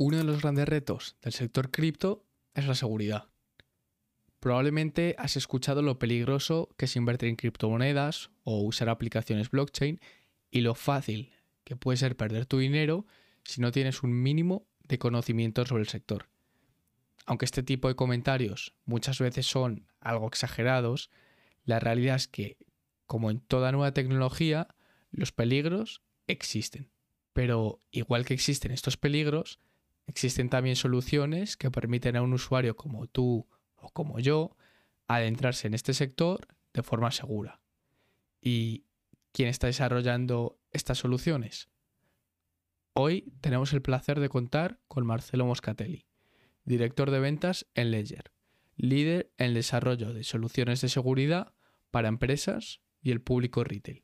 Uno de los grandes retos del sector cripto es la seguridad. Probablemente has escuchado lo peligroso que es invertir en criptomonedas o usar aplicaciones blockchain y lo fácil que puede ser perder tu dinero si no tienes un mínimo de conocimiento sobre el sector. Aunque este tipo de comentarios muchas veces son algo exagerados, la realidad es que, como en toda nueva tecnología, los peligros existen. Pero igual que existen estos peligros, existen también soluciones que permiten a un usuario como tú o como yo adentrarse en este sector de forma segura. ¿Y quién está desarrollando estas soluciones? Hoy tenemos el placer de contar con Marcelo Moscatelli, director de ventas en Ledger, líder en el desarrollo de soluciones de seguridad para empresas y el público retail.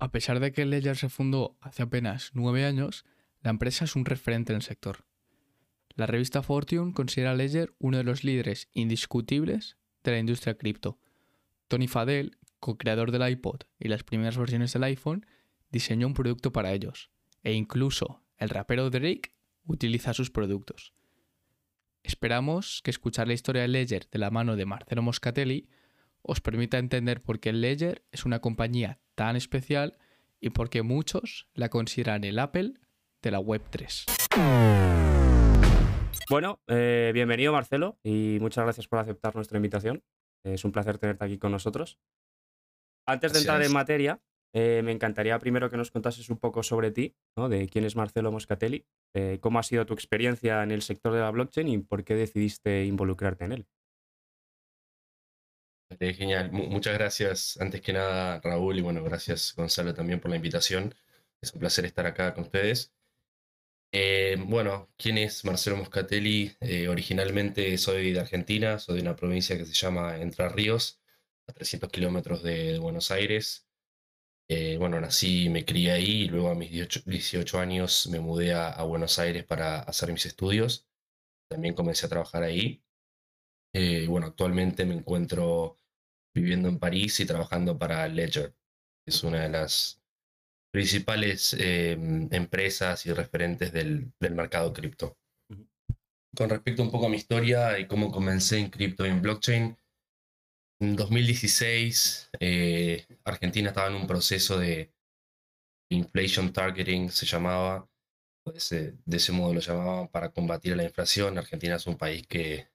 A pesar de que Ledger se fundó hace apenas 9 años, la empresa es un referente en el sector. La revista Fortune considera a Ledger uno de los líderes indiscutibles de la industria cripto. Tony Fadell, co-creador del iPod y las primeras versiones del iPhone, diseñó un producto para ellos, e incluso el rapero Drake utiliza sus productos. Esperamos que escuchar la historia de Ledger de la mano de Marcelo Moscatelli os permita entender por qué Ledger es una compañía tan especial y por qué muchos la consideran el Apple de la Web 3. Bueno, bienvenido Marcelo y muchas gracias por aceptar nuestra invitación. Es un placer tenerte aquí con nosotros. Antes de entrar en materia, me encantaría primero que nos contases un poco sobre ti, ¿no? De quién es Marcelo Moscatelli, cómo ha sido tu experiencia en el sector de la blockchain y por qué decidiste involucrarte en él. Genial. Muchas gracias, antes que nada, Raúl, y bueno, gracias Gonzalo también por la invitación. Es un placer estar acá con ustedes. Bueno, ¿quién es Marcelo Moscatelli? Originalmente soy de Argentina, soy de una provincia que se llama Entre Ríos, a 300 kilómetros de Buenos Aires. Bueno, nací y me crié ahí, y luego a mis 18 años me mudé a Buenos Aires para hacer mis estudios. También comencé a trabajar ahí. Bueno, actualmente me encuentro viviendo en París y trabajando para Ledger, que es una de las principales empresas y referentes del mercado cripto. Con respecto un poco a mi historia y cómo comencé en cripto y en blockchain, en 2016 Argentina estaba en un proceso de inflation targeting, se llamaba, pues, de ese modo lo llamaban, para combatir la inflación. Argentina es un país que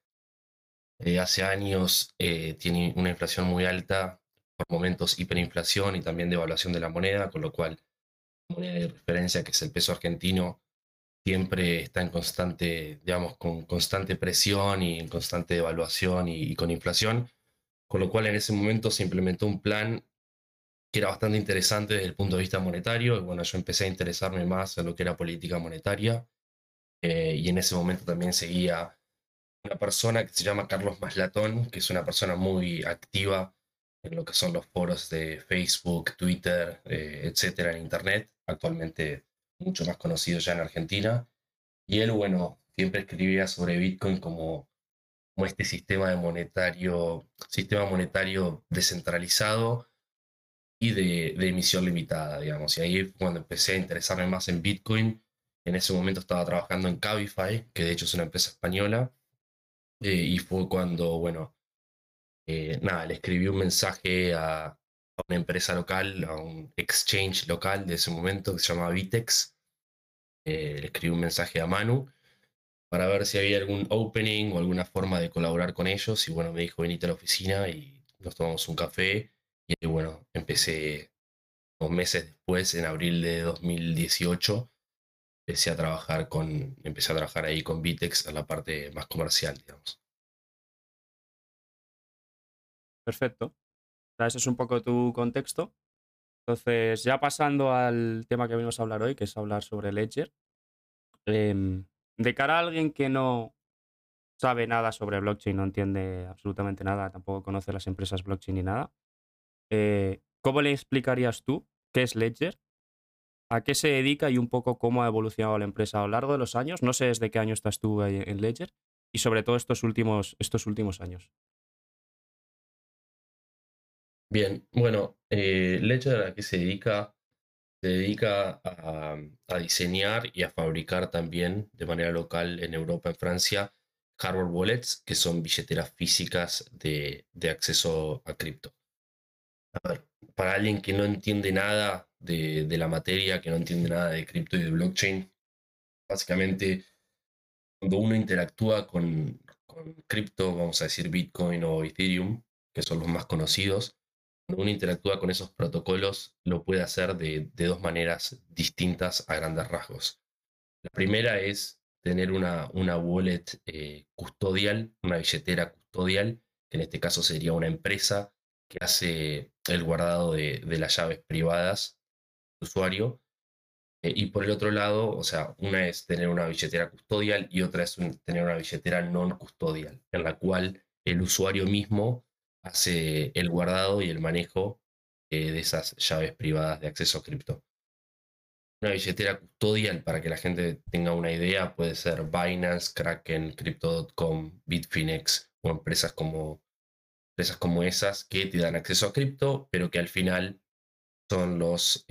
hace años tiene una inflación muy alta, por momentos hiperinflación y también devaluación de la moneda, con lo cual la moneda de referencia, que es el peso argentino, siempre está en constante, digamos, con constante presión y en constante devaluación y con inflación, con lo cual en ese momento se implementó un plan que era bastante interesante desde el punto de vista monetario. Y bueno, yo empecé a interesarme más en lo que era política monetaria, y en ese momento también seguía una persona que se llama Carlos Maslatón, que es una persona muy activa en lo que son los foros de Facebook, Twitter, etcétera, en Internet, actualmente mucho más conocido ya en Argentina. Y él, bueno, siempre escribía sobre Bitcoin como este sistema monetario descentralizado y de emisión limitada, digamos. Y ahí cuando empecé a interesarme más en Bitcoin, en ese momento estaba trabajando en Cabify, que de hecho es una empresa española. Y fue cuando, bueno, le escribí un mensaje a una empresa local, a un exchange local de ese momento que se llamaba Bitex. Le escribí un mensaje a Manu para ver si había algún opening o alguna forma de colaborar con ellos. Y bueno, me dijo, venite a la oficina y nos tomamos un café. Y bueno, empecé 2 meses después, en abril de 2018, empecé a trabajar ahí con Bitex en la parte más comercial, digamos. Perfecto. Ese es un poco tu contexto. Entonces, ya pasando al tema que venimos a hablar hoy, que es hablar sobre Ledger. De cara a alguien que no sabe nada sobre blockchain, no entiende absolutamente nada, tampoco conoce las empresas blockchain ni nada, ¿cómo le explicarías tú qué es Ledger? ¿A qué se dedica y un poco cómo ha evolucionado la empresa a lo largo de los años? No sé desde qué año estás tú en Ledger y sobre todo estos últimos años. Bien, bueno, Ledger a qué se dedica. dedica a diseñar y a fabricar también de manera local en Europa, en Francia, hardware wallets, que son billeteras físicas de acceso a cripto. A ver, para alguien que no entiende nada de la materia, que no entiende nada de cripto y de blockchain, básicamente cuando uno interactúa con cripto, vamos a decir Bitcoin o Ethereum, que son los más conocidos, cuando uno interactúa con esos protocolos, lo puede hacer de dos maneras distintas a grandes rasgos. La primera es tener una wallet custodial, una billetera custodial, que en este caso sería una empresa que hace el guardado de las llaves privadas del usuario. Y por el otro lado, o sea, una es tener una billetera custodial y otra es tener una billetera non custodial, en la cual el usuario mismo hace el guardado y el manejo de esas llaves privadas de acceso a cripto. Una billetera custodial, para que la gente tenga una idea, puede ser Binance, Kraken, Crypto.com, Bitfinex o empresas como esas que te dan acceso a cripto, pero que al final son los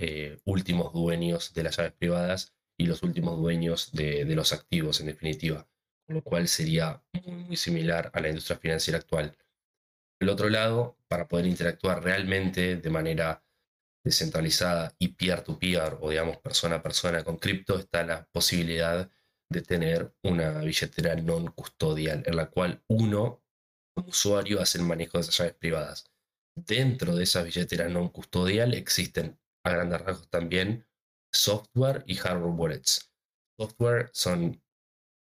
últimos dueños de las llaves privadas y los últimos dueños de los activos, en definitiva, con lo cual sería muy similar a la industria financiera actual. Por el otro lado, para poder interactuar realmente de manera descentralizada y peer-to-peer, o digamos persona a persona con cripto, está la posibilidad de tener una billetera non-custodial, en la cual uno, como usuario, hace el manejo de esas llaves privadas. Dentro de esa billetera no custodial existen, a grandes rasgos también, software y hardware wallets. Software son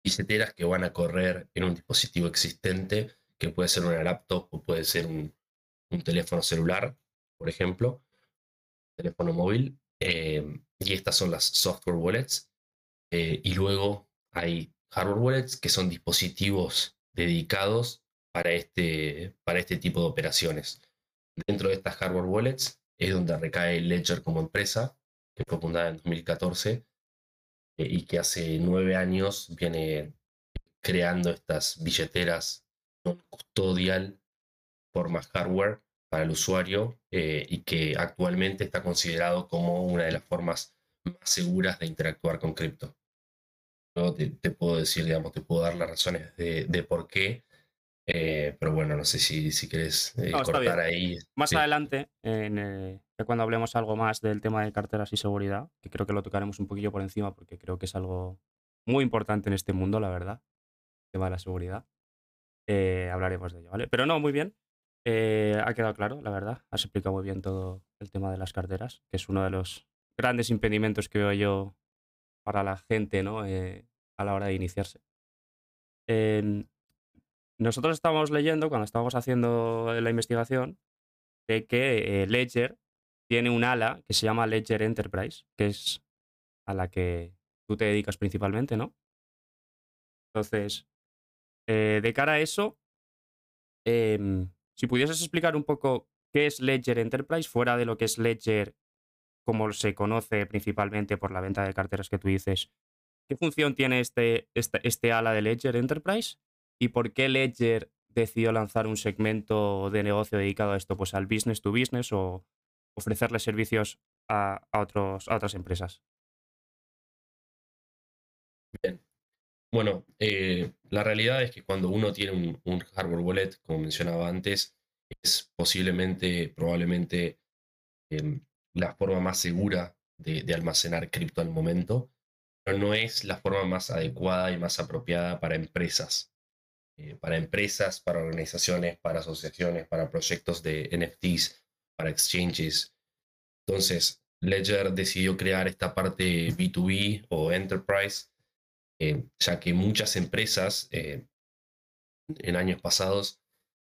billeteras que van a correr en un dispositivo existente, que puede ser una laptop o puede ser un teléfono celular, por ejemplo, teléfono móvil. Y estas son las software wallets. Y luego hay hardware wallets, que son dispositivos dedicados para este tipo de operaciones. Dentro de estas hardware wallets es donde recae Ledger como empresa, que fue fundada en 2014 y que hace 9 años viene creando estas billeteras non-custodial, forma hardware para el usuario y que actualmente está considerado como una de las formas más seguras de interactuar con cripto. Luego te puedo decir, digamos, te puedo dar las razones de por qué. Pero bueno, no sé si querés cortar ahí. Más adelante, cuando hablemos algo más del tema de carteras y seguridad, que creo que lo tocaremos un poquillo por encima porque creo que es algo muy importante en este mundo, la verdad, el tema de la seguridad, hablaremos de ello, ¿vale? Pero no, muy bien, ha quedado claro, la verdad, has explicado muy bien todo el tema de las carteras, que es uno de los grandes impedimentos que veo yo para la gente, ¿no? A la hora de iniciarse. Nosotros estábamos leyendo, cuando estábamos haciendo la investigación, de que Ledger tiene un ala que se llama Ledger Enterprise, que es a la que tú te dedicas principalmente, ¿no? Entonces, de cara a eso, si pudieses explicar un poco qué es Ledger Enterprise, fuera de lo que es Ledger, como se conoce principalmente por la venta de carteras que tú dices, ¿qué función tiene este ala de Ledger Enterprise? ¿Y por qué Ledger decidió lanzar un segmento de negocio dedicado a esto? Pues al business to business o ofrecerle servicios a otras empresas. Bien. Bueno, la realidad es que cuando uno tiene un hardware wallet, como mencionaba antes, es probablemente la forma más segura de almacenar cripto al momento, pero no es la forma más adecuada y más apropiada para empresas. Para organizaciones, para asociaciones, para proyectos de NFTs, para exchanges. Entonces, Ledger decidió crear esta parte B2B o Enterprise, ya que muchas empresas en años pasados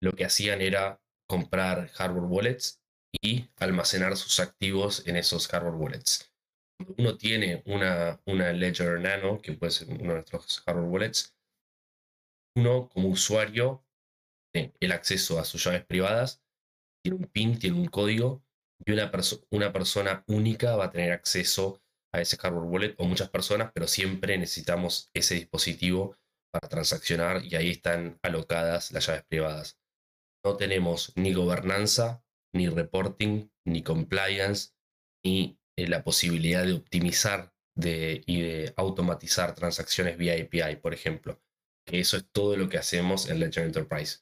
lo que hacían era comprar hardware wallets y almacenar sus activos en esos hardware wallets. Uno tiene una Ledger Nano, que puede ser uno de nuestros hardware wallets. Uno, como usuario, tiene el acceso a sus llaves privadas, tiene un PIN, tiene un código, y una persona única va a tener acceso a ese hardware wallet, o muchas personas, pero siempre necesitamos ese dispositivo para transaccionar, y ahí están alocadas las llaves privadas. No tenemos ni gobernanza, ni reporting, ni compliance, ni la posibilidad de optimizar y de automatizar transacciones vía API, por ejemplo. Que eso es todo lo que hacemos en Ledger Enterprise.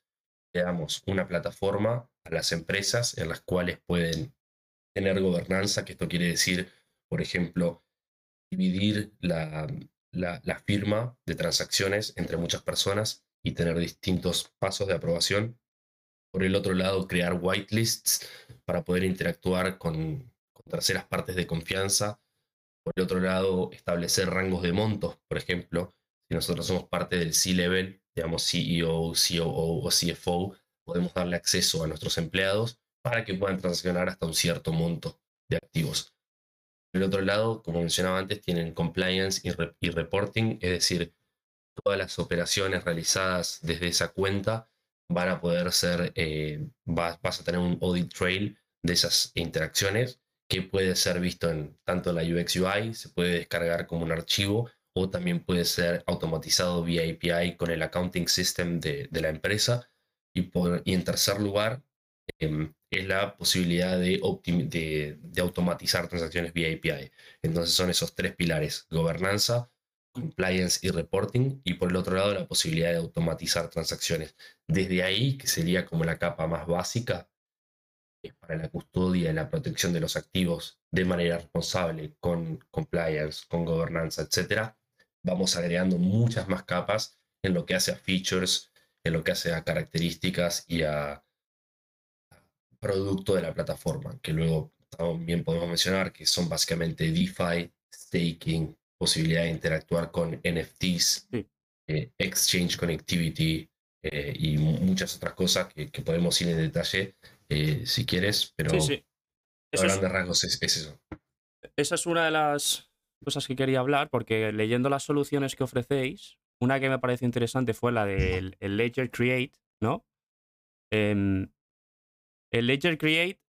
Le damos una plataforma a las empresas en las cuales pueden tener gobernanza, que esto quiere decir, por ejemplo, dividir la firma de transacciones entre muchas personas y tener distintos pasos de aprobación. Por el otro lado, crear whitelists para poder interactuar con terceras partes de confianza. Por el otro lado, establecer rangos de montos, por ejemplo. Si nosotros somos parte del C-Level, digamos CEO, COO o CFO, podemos darle acceso a nuestros empleados para que puedan transaccionar hasta un cierto monto de activos. Por el otro lado, como mencionaba antes, tienen compliance y reporting, es decir, todas las operaciones realizadas desde esa cuenta van a poder ser, vas a tener un audit trail de esas interacciones que puede ser visto en tanto la UX UI, se puede descargar como un archivo o también puede ser automatizado vía API con el accounting system de la empresa. Y en tercer lugar, es la posibilidad de automatizar transacciones vía API. Entonces son esos tres pilares: gobernanza, compliance y reporting, y por el otro lado la posibilidad de automatizar transacciones. Desde ahí, que sería como la capa más básica, es para la custodia y la protección de los activos de manera responsable, con compliance, con gobernanza, etc. Vamos agregando muchas más capas en lo que hace a features, en lo que hace a características y a producto de la plataforma, que luego también podemos mencionar que son básicamente DeFi, staking, posibilidad de interactuar con NFTs, exchange connectivity y muchas otras cosas que podemos ir en detalle si quieres, pero sí. A grandes rasgos es eso. Esa es una de las cosas que quería hablar, porque leyendo las soluciones que ofrecéis, una que me pareció interesante fue la del Ledger Create, ¿no? El Ledger Create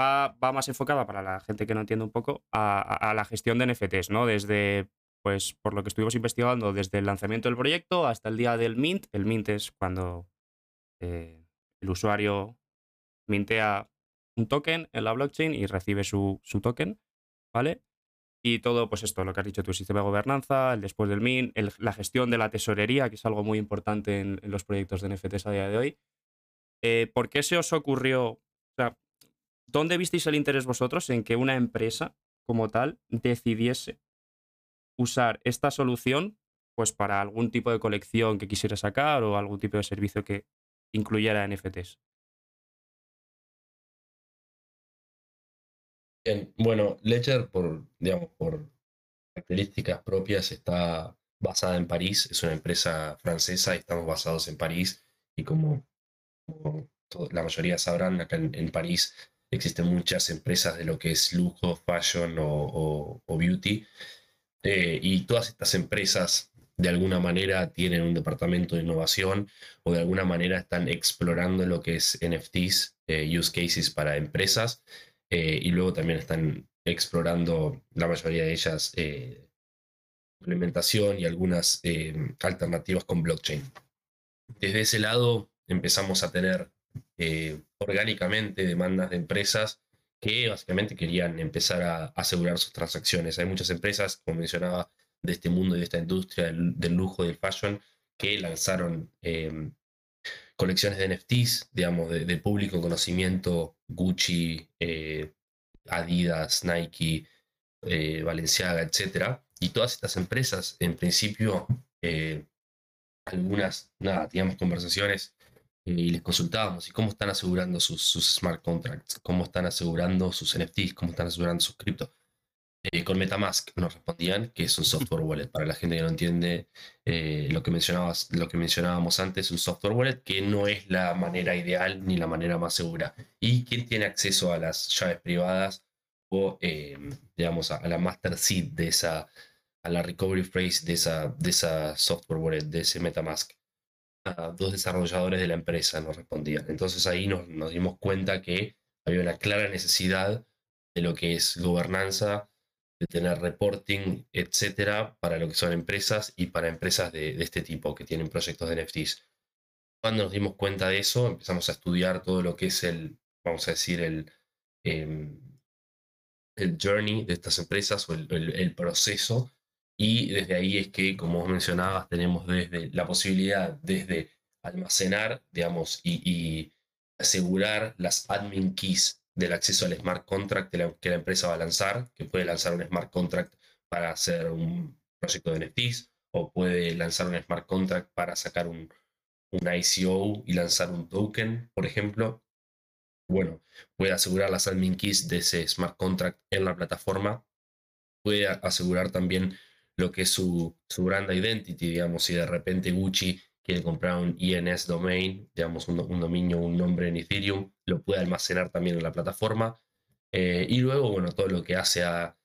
va más enfocada, para la gente que no entiende un poco, a la gestión de NFTs, ¿no? Desde, pues, por lo que estuvimos investigando, desde el lanzamiento del proyecto hasta el día del mint. El mint es cuando el usuario mintea un token en la blockchain y recibe su token, ¿vale? Y todo, pues esto, lo que has dicho tú, el sistema de gobernanza, el después del mint, la gestión de la tesorería, que es algo muy importante en los proyectos de NFTs a día de hoy. ¿Por qué se os ocurrió? O sea, ¿dónde visteis el interés vosotros en que una empresa como tal decidiese usar esta solución, pues, para algún tipo de colección que quisiera sacar o algún tipo de servicio que incluyera NFTs? Bien, bueno, Ledger, por características propias, está basada en París. Es una empresa francesa y estamos basados en París. Y como la mayoría sabrán, acá en París existen muchas empresas de lo que es lujo, fashion o beauty, y todas estas empresas de alguna manera tienen un departamento de innovación o de alguna manera están explorando lo que es NFTs, use cases para empresas, y luego también están explorando, la mayoría de ellas, implementación y algunas alternativas con blockchain. Desde ese lado empezamos a tener orgánicamente demandas de empresas que básicamente querían empezar a asegurar sus transacciones. Hay muchas empresas, como mencionaba, de este mundo y de esta industria del lujo, del fashion, que lanzaron colecciones de NFTs, digamos, de público conocimiento: Gucci, Adidas, Nike, Balenciaga, etc. Y todas estas empresas, en principio, teníamos conversaciones y les consultábamos: ¿y cómo están asegurando sus smart contracts? ¿Cómo están asegurando sus NFTs? ¿Cómo están asegurando sus criptos? Con Metamask nos respondían, que es un software wallet. Para la gente que no entiende lo que mencionábamos antes, un software wallet que no es la manera ideal ni la manera más segura. ¿Y quién tiene acceso a las llaves privadas o, digamos, a la master seed a la recovery phrase de esa software wallet, de ese Metamask? A dos desarrolladores de la empresa nos respondían. Entonces ahí nos dimos cuenta que había una clara necesidad de lo que es gobernanza, de tener reporting, etcétera, para lo que son empresas y para empresas de este tipo que tienen proyectos de NFTs. Cuando nos dimos cuenta de eso, empezamos a estudiar todo lo que es vamos a decir, el journey de estas empresas o el proceso, y desde ahí es que, como vos mencionabas, tenemos desde la posibilidad desde almacenar, digamos, y asegurar las admin keys del acceso al smart contract que la empresa va a lanzar, que puede lanzar un smart contract para hacer un proyecto de NFTs, o puede lanzar un smart contract para sacar un ICO y lanzar un token, por ejemplo. Bueno, puede asegurar las admin keys de ese smart contract en la plataforma. Puede asegurar también lo que es su brand identity, digamos, si de repente Gucci quiere comprar un ENS domain, digamos, un dominio, un nombre en Ethereum, lo puede almacenar también en la plataforma. Y luego, bueno, todo lo que hace a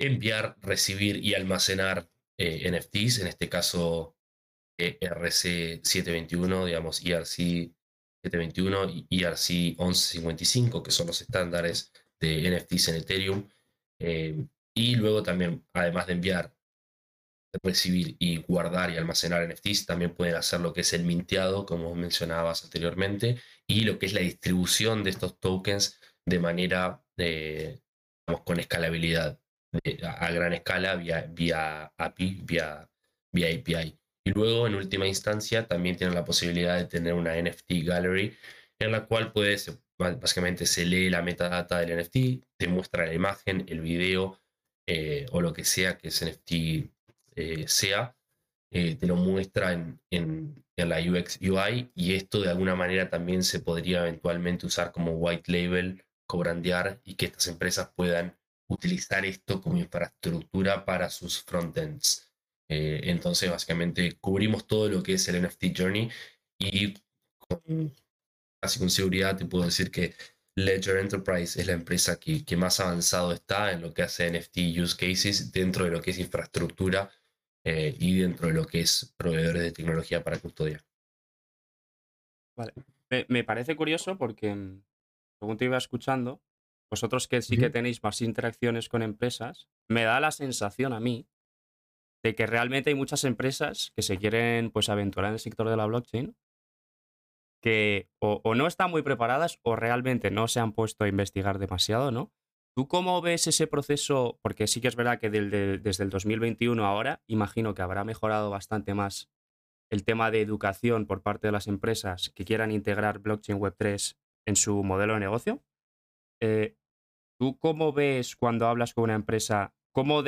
enviar, recibir y almacenar NFTs, en este caso ERC721, digamos, ERC721 y ERC1155, que son los estándares de NFTs en Ethereum. Y luego también, además de enviar, recibir y guardar y almacenar NFTs, también pueden hacer lo que es el minteado, como mencionabas anteriormente, y lo que es la distribución de estos tokens de manera, digamos, con escalabilidad, a gran escala, vía API, vía API. Y luego, en última instancia, también tienen la posibilidad de tener una NFT Gallery, en la cual básicamente se lee la metadata del NFT, te muestra la imagen, el video, o lo que sea que ese NFT te lo muestra en la UX UI, y esto de alguna manera también se podría eventualmente usar como white label, cobrandear, y que estas empresas puedan utilizar esto como infraestructura para sus frontends. Entonces, básicamente, cubrimos todo lo que es el NFT Journey, y casi con seguridad te puedo decir que Ledger Enterprise es la empresa que más avanzado está en lo que hace NFT use cases dentro de lo que es infraestructura y dentro de lo que es proveedores de tecnología para custodia. Vale. Me parece curioso porque, según te iba escuchando, vosotros que sí que tenéis más interacciones con empresas, me da la sensación a mí de que realmente hay muchas empresas que se quieren, pues, aventurar en el sector de la blockchain, que o no están muy preparadas o realmente no se han puesto a investigar demasiado, ¿no? ¿Tú cómo ves ese proceso? Porque sí que es verdad que desde el 2021 ahora, imagino que habrá mejorado bastante más el tema de educación por parte de las empresas que quieran integrar blockchain Web 3 en su modelo de negocio. ¿Tú cómo ves, cuando hablas con una empresa, cómo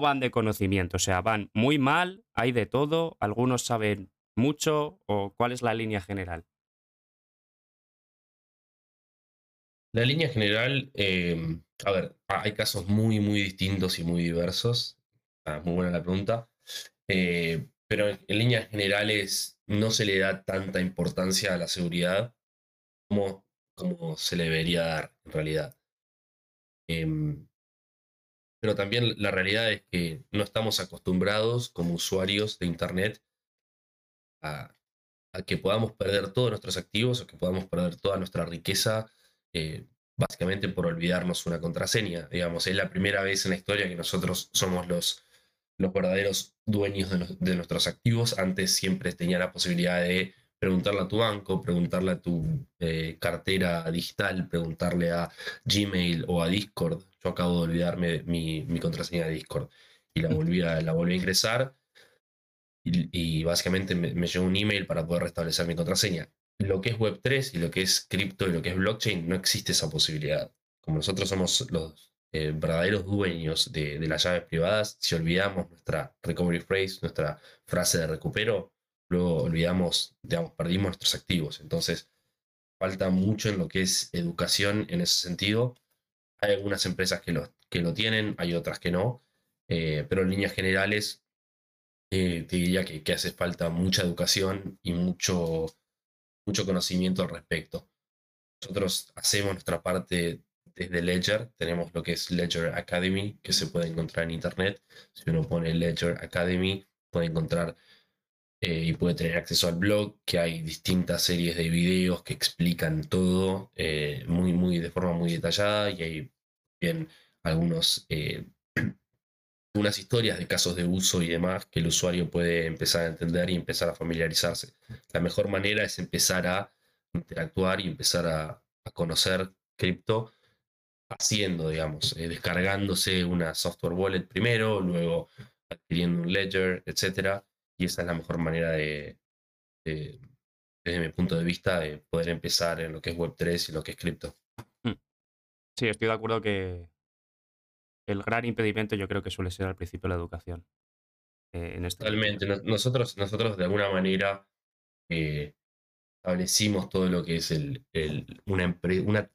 van de conocimiento? O sea, ¿van muy mal? ¿Hay de todo? ¿Algunos saben mucho? ¿O cuál es la línea general? La línea general, a ver, hay casos muy, muy distintos y muy diversos. Muy buena la pregunta. Pero en líneas generales no se le da tanta importancia a la seguridad como se le debería dar en realidad. Pero también la realidad es que no estamos acostumbrados como usuarios de Internet a que podamos perder todos nuestros activos o que podamos perder toda nuestra riqueza, básicamente por olvidarnos una contraseña. Digamos, es la primera vez en la historia que nosotros somos los verdaderos dueños de nuestros activos. Antes siempre tenía la posibilidad de preguntarle a tu banco, preguntarle a tu cartera digital, preguntarle a Gmail o a Discord. Yo acabo de olvidarme mi contraseña de Discord y la volví a ingresar, y básicamente me llegó un email para poder restablecer mi contraseña. Lo que es Web3 y lo que es cripto y lo que es blockchain, no existe esa posibilidad. Como nosotros somos los verdaderos dueños de las llaves privadas, si olvidamos nuestra recovery phrase, nuestra frase de recupero, luego olvidamos, digamos, perdimos nuestros activos. Entonces, falta mucho en lo que es educación en ese sentido. Hay algunas empresas que lo tienen, hay otras que no, pero en líneas generales, te diría que hace falta mucha educación y mucho conocimiento al respecto. Nosotros hacemos nuestra parte desde Ledger. Tenemos lo que es Ledger Academy, que se puede encontrar en Internet. Si uno pone Ledger Academy, puede encontrar y puede tener acceso al blog, que hay distintas series de videos que explican todo de forma muy detallada, y hay bien unas historias de casos de uso y demás que el usuario puede empezar a entender y empezar a familiarizarse. La mejor manera es empezar a interactuar y empezar a conocer cripto haciendo, digamos, descargándose una software wallet primero, luego adquiriendo un ledger, etcétera, y esa es la mejor manera de desde mi punto de vista, de poder empezar en lo que es Web 3 y lo que es cripto. Sí, estoy de acuerdo que el gran impedimento yo creo que suele ser al principio la educación. En este Totalmente. Nosotros de alguna manera establecimos todo lo que es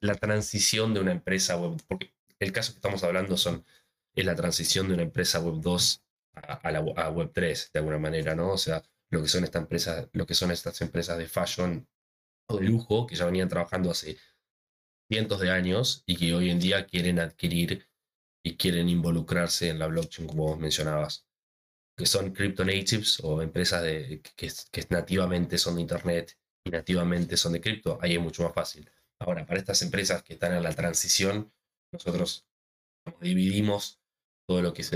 la transición de una empresa web, porque el caso que estamos hablando es la transición de una empresa web 2 a web 3, de alguna manera, ¿no? O sea, lo que son estas empresas de fashion o de lujo que ya venían trabajando hace cientos de años y que hoy en día quieren adquirir y quieren involucrarse en la blockchain, como vos mencionabas, que son crypto natives o empresas que nativamente son de internet y nativamente son de cripto. Ahí es mucho más fácil. Ahora, para estas empresas que están en la transición, nosotros dividimos todo lo que es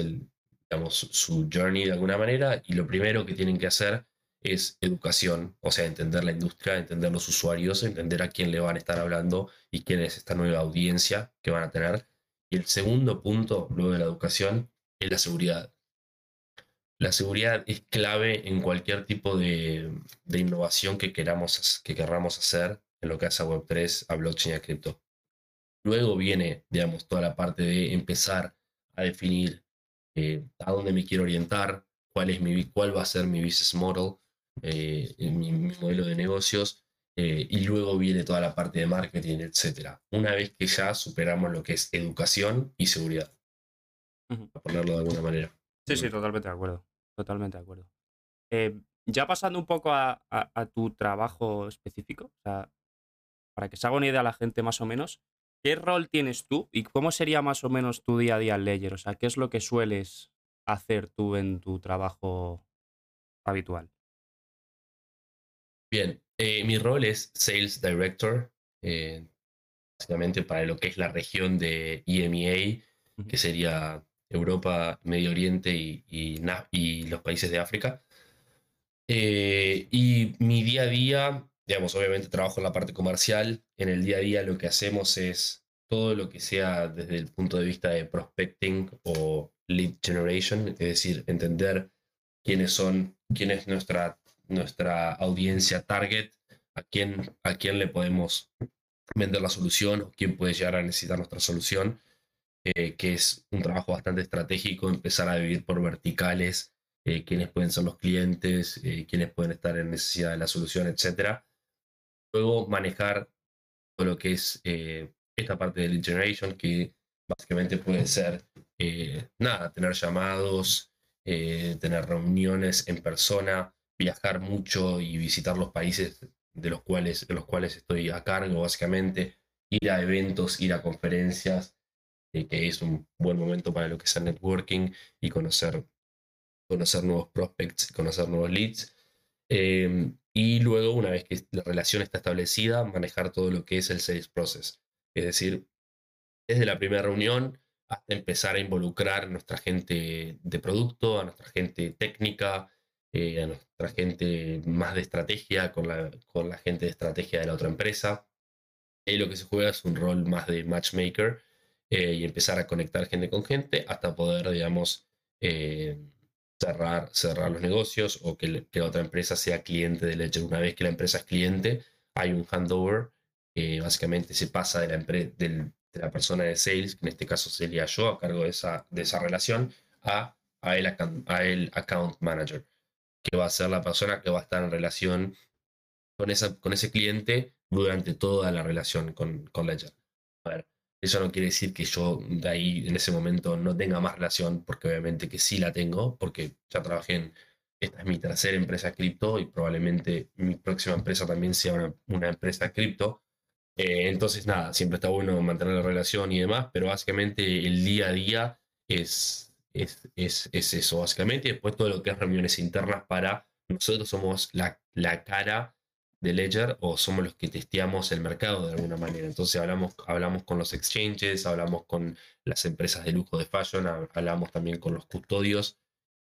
su journey de alguna manera, y lo primero que tienen que hacer es educación, o sea, entender la industria, entender los usuarios, entender a quién le van a estar hablando y quién es esta nueva audiencia que van a tener. Y el segundo punto, luego de la educación, es la seguridad. La seguridad es clave en cualquier tipo de innovación que querramos hacer en lo que hace a Web3, a blockchain, a cripto. Luego viene, digamos, toda la parte de empezar a definir a dónde me quiero orientar, cuál va a ser mi business model, mi modelo de negocios, y luego viene toda la parte de marketing, etcétera. Una vez que ya superamos lo que es educación y seguridad, para ponerlo de alguna manera. Sí, totalmente de acuerdo. Totalmente de acuerdo. Ya pasando un poco a tu trabajo específico, o sea, para que se haga una idea a la gente más o menos, ¿qué rol tienes tú y cómo sería más o menos tu día a día en Ledger? O sea, ¿qué es lo que sueles hacer tú en tu trabajo habitual? Bien, mi rol es Sales Director, básicamente para lo que es la región de EMEA, que sería Europa, Medio Oriente y los países de África. Y mi día a día, digamos, obviamente trabajo en la parte comercial. En el día a día lo que hacemos es todo lo que sea desde el punto de vista de prospecting o lead generation, es decir, entender quién es nuestra audiencia target, a quién le podemos vender la solución o quién puede llegar a necesitar nuestra solución, que es un trabajo bastante estratégico, empezar a dividir por verticales, quiénes pueden ser los clientes, quiénes pueden estar en necesidad de la solución, etcétera. Luego manejar todo lo que es esta parte de lead generation, que básicamente puede ser, tener llamados, tener reuniones en persona, viajar mucho y visitar los países de los cuales estoy a cargo, básicamente, ir a eventos, ir a conferencias, que es un buen momento para lo que sea networking y conocer nuevos prospects, conocer nuevos leads. Y luego, una vez que la relación está establecida, manejar todo lo que es el sales process. Es decir, desde la primera reunión hasta empezar a involucrar a nuestra gente de producto, a nuestra gente técnica, a nuestra gente más de estrategia, con la gente de estrategia de la otra empresa. Ahí lo que se juega es un rol más de matchmaker, y empezar a conectar gente con gente hasta poder, digamos, cerrar los negocios o que otra empresa sea cliente de Ledger. Una vez que la empresa es cliente, hay un handover que básicamente se pasa de la persona de sales, que en este caso sería yo a cargo de esa relación, a el account manager, que va a ser la persona que va a estar en relación con ese cliente durante toda la relación con Ledger. A ver, eso no quiere decir que yo de ahí, en ese momento, no tenga más relación, porque obviamente que sí la tengo, porque ya trabajé esta es mi tercera empresa cripto y probablemente mi próxima empresa también sea una empresa cripto. Entonces, nada, siempre está bueno mantener la relación y demás, pero básicamente el día a día es eso, básicamente. Y después todo lo que es reuniones internas para nosotros somos la cara de Ledger, o somos los que testeamos el mercado de alguna manera. Entonces hablamos con los exchanges, hablamos con las empresas de lujo de fashion, hablamos también con los custodios,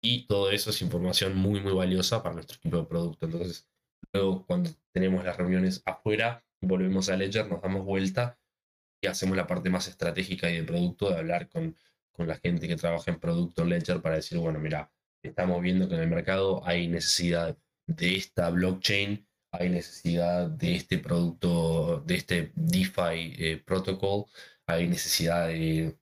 y todo eso es información muy muy valiosa para nuestro equipo de producto. Entonces luego, cuando tenemos las reuniones afuera, volvemos a Ledger, nos damos vuelta, hacemos la parte más estratégica y de producto, de hablar con la gente que trabaja en producto en Ledger para decir, bueno, mira, estamos viendo que en el mercado hay necesidad de esta blockchain, hay necesidad de este producto, de este DeFi protocol, hay necesidad de,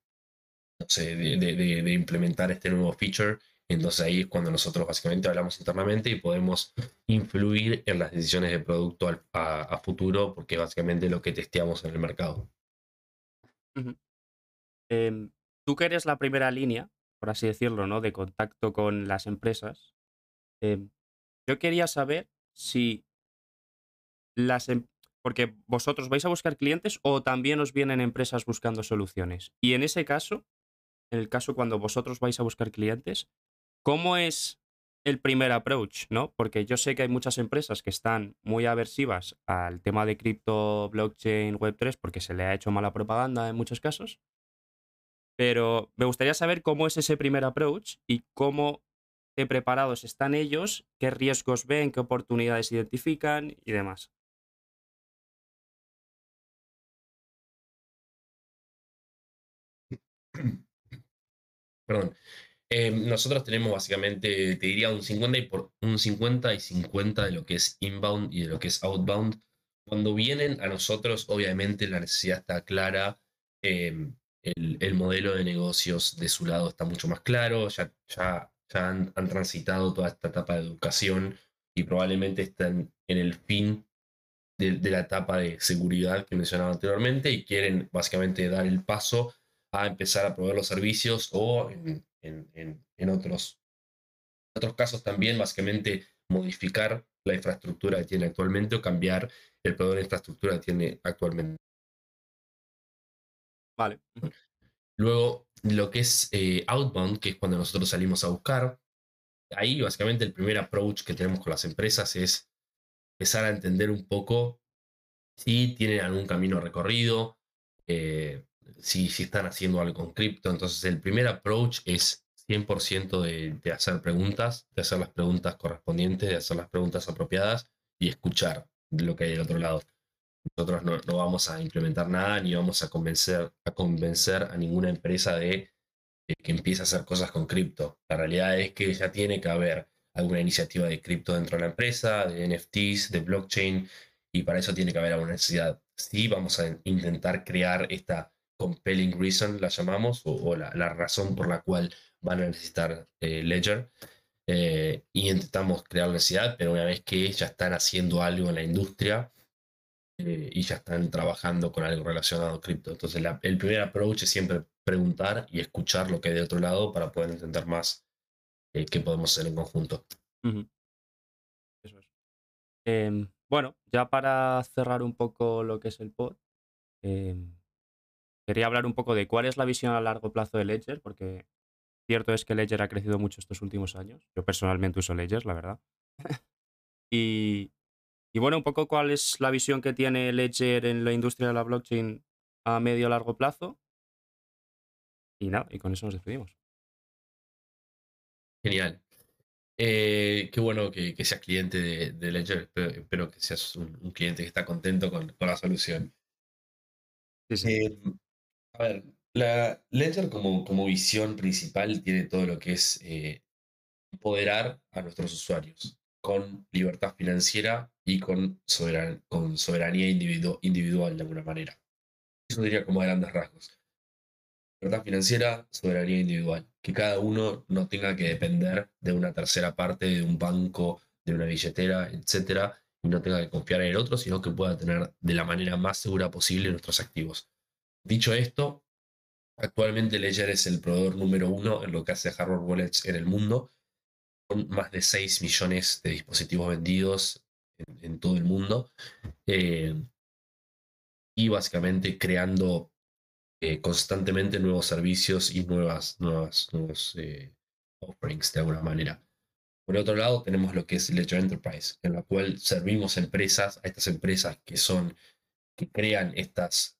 no sé, de implementar este nuevo feature. Entonces ahí es cuando nosotros básicamente hablamos internamente y podemos influir en las decisiones de producto a futuro, porque básicamente es lo que testeamos en el mercado. Uh-huh. Tú que eres la primera línea, por así decirlo, ¿no?, de contacto con las empresas, yo quería saber si las porque vosotros vais a buscar clientes o también os vienen empresas buscando soluciones. Y en ese caso, en el caso cuando vosotros vais a buscar clientes, ¿cómo es el primer approach, ¿no? Porque yo sé que hay muchas empresas que están muy aversivas al tema de cripto, blockchain, web 3, porque se le ha hecho mala propaganda en muchos casos. Pero me gustaría saber cómo es ese primer approach y cómo de preparados están ellos, qué riesgos ven, qué oportunidades identifican y demás. Perdón. Nosotros tenemos básicamente, te diría, un 50 y 50 de lo que es inbound y de lo que es outbound. Cuando vienen a nosotros, obviamente la necesidad está clara, el modelo de negocios de su lado está mucho más claro, ya han transitado toda esta etapa de educación y probablemente están en el fin de la etapa de seguridad que mencionaba anteriormente y quieren básicamente dar el paso a empezar a proveer los servicios o en otros casos también básicamente modificar la infraestructura que tiene actualmente o cambiar el proveedor de infraestructura que tiene actualmente. Vale. Luego, lo que es outbound, que es cuando nosotros salimos a buscar, ahí básicamente el primer approach que tenemos con las empresas es empezar a entender un poco si tienen algún camino recorrido, si están haciendo algo con cripto. Entonces el primer approach es 100% de hacer preguntas, de hacer las preguntas correspondientes, de hacer las preguntas apropiadas y escuchar lo que hay del otro lado. Nosotros no vamos a implementar nada ni vamos a convencer a ninguna empresa de que empiece a hacer cosas con cripto. La realidad es que ya tiene que haber alguna iniciativa de cripto dentro de la empresa, de NFTs, de blockchain, y para eso tiene que haber alguna necesidad. Sí, vamos a intentar crear esta compelling reason, la llamamos, o la razón por la cual van a necesitar Ledger. Y intentamos crear la necesidad, pero una vez que ya están haciendo algo en la industria, y ya están trabajando con algo relacionado a cripto. Entonces el primer approach es siempre preguntar y escuchar lo que hay de otro lado para poder entender más qué podemos hacer en conjunto. Uh-huh. Eso es. Bueno, ya para cerrar un poco lo que es el pod, quería hablar un poco de cuál es la visión a largo plazo de Ledger, porque cierto es que Ledger ha crecido mucho estos últimos años. Yo personalmente uso Ledger, la verdad. Y bueno, un poco cuál es la visión que tiene Ledger en la industria de la blockchain a medio o largo plazo. Y nada, y con eso nos despedimos. Genial. Qué bueno que seas cliente de Ledger. Espero que seas un cliente que está contento con la solución. Sí, sí. A ver, la Ledger como visión principal tiene todo lo que es empoderar a nuestros usuarios con libertad financiera y con soberanía individual de alguna manera. Eso diría como a grandes rasgos. Libertad financiera, soberanía individual. Que cada uno no tenga que depender de una tercera parte, de un banco, de una billetera, etcétera, y no tenga que confiar en el otro, sino que pueda tener de la manera más segura posible nuestros activos. Dicho esto, actualmente Ledger es el proveedor número 1 en lo que hace hardware wallets en el mundo, con más de 6 millones de dispositivos vendidos en todo el mundo, y básicamente creando constantemente nuevos servicios y nuevos offerings de alguna manera. Por otro lado, tenemos lo que es Ledger Enterprise, en la cual servimos a estas empresas que crean estas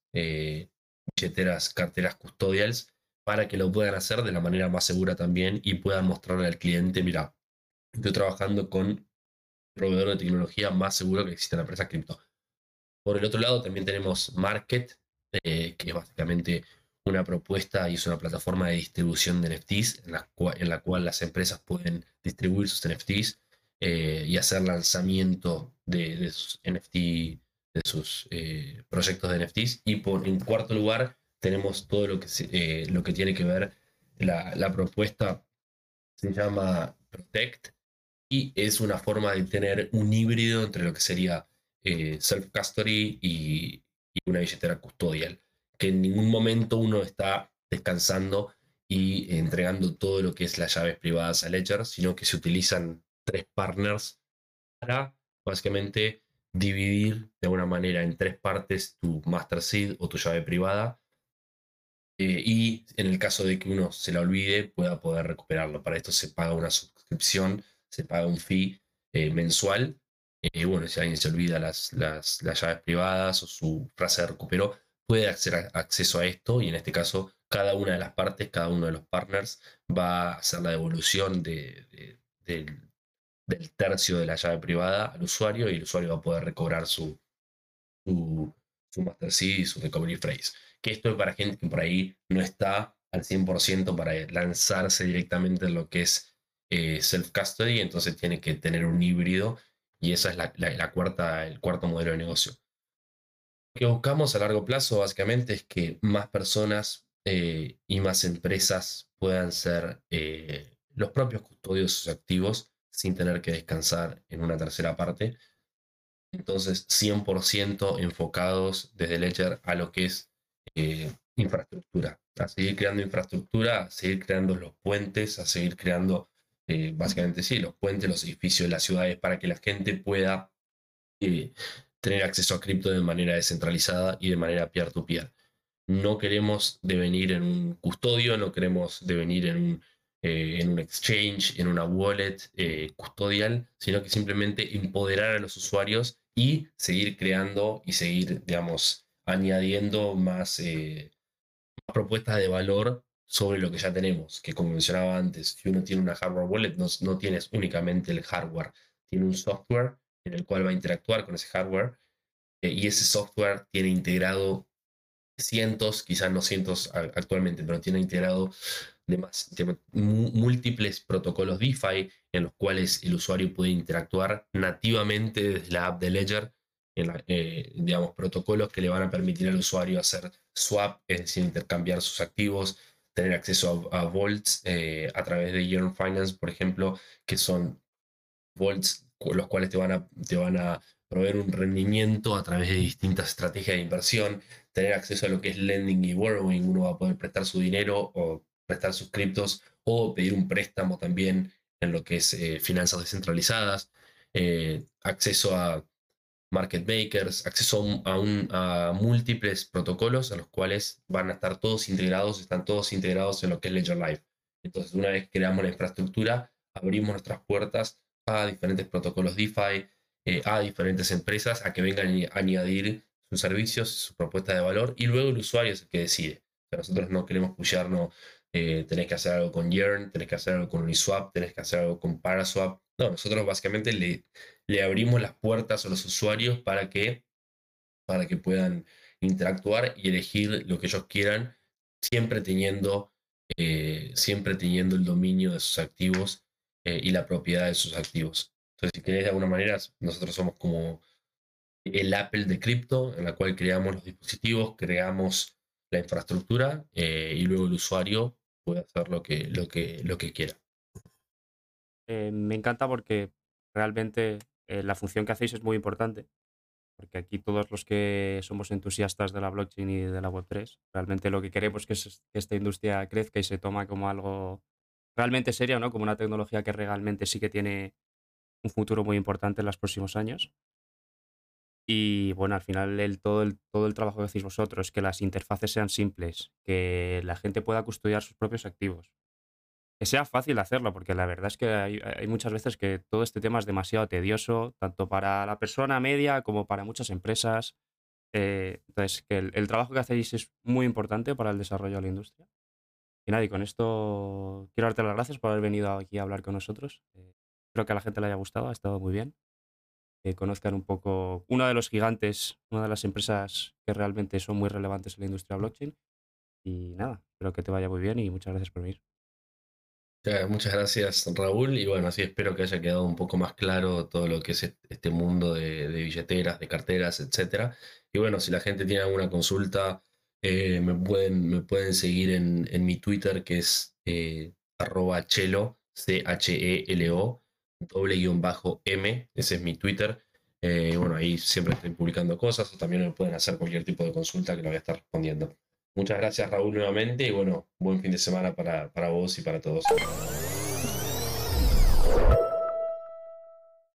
billeteras, carteras custodials, para que lo puedan hacer de la manera más segura también y puedan mostrarle al cliente, mira, estoy trabajando con el proveedor de tecnología más seguro que existe en la empresa cripto. Por el otro lado también tenemos Market, que es básicamente una propuesta y es una plataforma de distribución de NFTs en la cual las empresas pueden distribuir sus NFTs y hacer lanzamiento de sus NFT, de sus proyectos de NFTs. Y en cuarto lugar tenemos todo lo que tiene que ver la propuesta, se llama Protect, y es una forma de tener un híbrido entre lo que sería self-custody y una billetera custodial, que en ningún momento uno está descansando y entregando todo lo que es las llaves privadas a Ledger, sino que se utilizan tres partners para básicamente dividir de alguna manera en tres partes tu master seed o tu llave privada, y en el caso de que uno se la olvide pueda poder recuperarlo. Para esto se paga una suscripción, se paga un fee mensual. Bueno, si alguien se olvida las llaves privadas o su frase de recupero, puede acceder acceso a esto, y en este caso cada una de las partes, cada uno de los partners va a hacer la devolución del tercio de la llave privada al usuario, y el usuario va a poder recobrar su master seed y su recovery phrase. Que esto es para gente que por ahí no está al 100% para lanzarse directamente en lo que es self-custody, entonces tiene que tener un híbrido, y esa es el cuarto modelo de negocio. Lo que buscamos a largo plazo básicamente es que más personas y más empresas puedan ser los propios custodios de sus activos sin tener que descansar en una tercera parte. Entonces 100% enfocados desde Ledger a lo que es infraestructura, a seguir creando infraestructura, a seguir creando los puentes, a seguir creando básicamente sí, los puentes, los edificios, las ciudades, para que la gente pueda tener acceso a cripto de manera descentralizada y de manera peer-to-peer. No queremos devenir en un custodio, no queremos devenir en un exchange, en una wallet custodial, sino que simplemente empoderar a los usuarios y seguir creando y seguir, digamos, añadiendo más propuestas de valor sobre lo que ya tenemos, que como mencionaba antes, si uno tiene una hardware wallet, no tienes únicamente el hardware, tiene un software en el cual va a interactuar con ese hardware, y ese software tiene integrado cientos, quizás no cientos actualmente, pero tiene integrado de múltiples protocolos DeFi en los cuales el usuario puede interactuar nativamente desde la app de Ledger, digamos, protocolos que le van a permitir al usuario hacer swap, es decir, intercambiar sus activos, tener acceso a vaults a través de Yearn Finance, por ejemplo, que son vaults los cuales te van a proveer un rendimiento a través de distintas estrategias de inversión, tener acceso a lo que es lending y borrowing, uno va a poder prestar su dinero o prestar sus criptos o pedir un préstamo también en lo que es finanzas descentralizadas, acceso a market makers, acceso a múltiples protocolos a los cuales van a estar todos integrados, están todos integrados en lo que es Ledger Live. Entonces, una vez que creamos la infraestructura, abrimos nuestras puertas a diferentes protocolos DeFi, a diferentes empresas, a que vengan a añadir sus servicios, sus propuestas de valor, y luego el usuario es el que decide. O sea, nosotros no queremos pusharnos, tenés que hacer algo con Yearn, tenés que hacer algo con Uniswap, tenés que hacer algo con Paraswap. No, nosotros básicamente le abrimos las puertas a los usuarios para que puedan interactuar y elegir lo que ellos quieran, siempre teniendo el dominio de sus activos y la propiedad de sus activos. Entonces, si querés, de alguna manera, nosotros somos como el Apple de cripto, en la cual creamos los dispositivos, creamos la infraestructura y luego el usuario puede hacer lo que quiera. Me encanta porque realmente la función que hacéis es muy importante, porque aquí todos los que somos entusiastas de la blockchain y de la Web3, realmente lo que queremos es que esta industria crezca y se toma como algo realmente serio, ¿no? Como una tecnología que realmente sí que tiene un futuro muy importante en los próximos años. Y bueno, al final todo el trabajo que hacéis vosotros, que las interfaces sean simples, que la gente pueda custodiar sus propios activos, que sea fácil hacerlo, porque la verdad es que hay muchas veces que todo este tema es demasiado tedioso, tanto para la persona media como para muchas empresas. Entonces, que el trabajo que hacéis es muy importante para el desarrollo de la industria. Y nada, y con esto quiero darte las gracias por haber venido aquí a hablar con nosotros. Espero que a la gente le haya gustado, ha estado muy bien. que conozcan un poco uno de los gigantes, una de las empresas que realmente son muy relevantes en la industria blockchain. Y nada, espero que te vaya muy bien y muchas gracias por venir. Muchas gracias, Raúl, y bueno, sí, espero que haya quedado un poco más claro todo lo que es este mundo de billeteras, de carteras, etcétera. Y bueno, si la gente tiene alguna consulta, me pueden seguir en mi Twitter, que es @chelo, CHELO_M, ese es mi Twitter. Bueno, ahí siempre estoy publicando cosas, o también me pueden hacer cualquier tipo de consulta que lo voy a estar respondiendo. Muchas gracias, Raúl, nuevamente, y bueno, buen fin de semana para vos y para todos.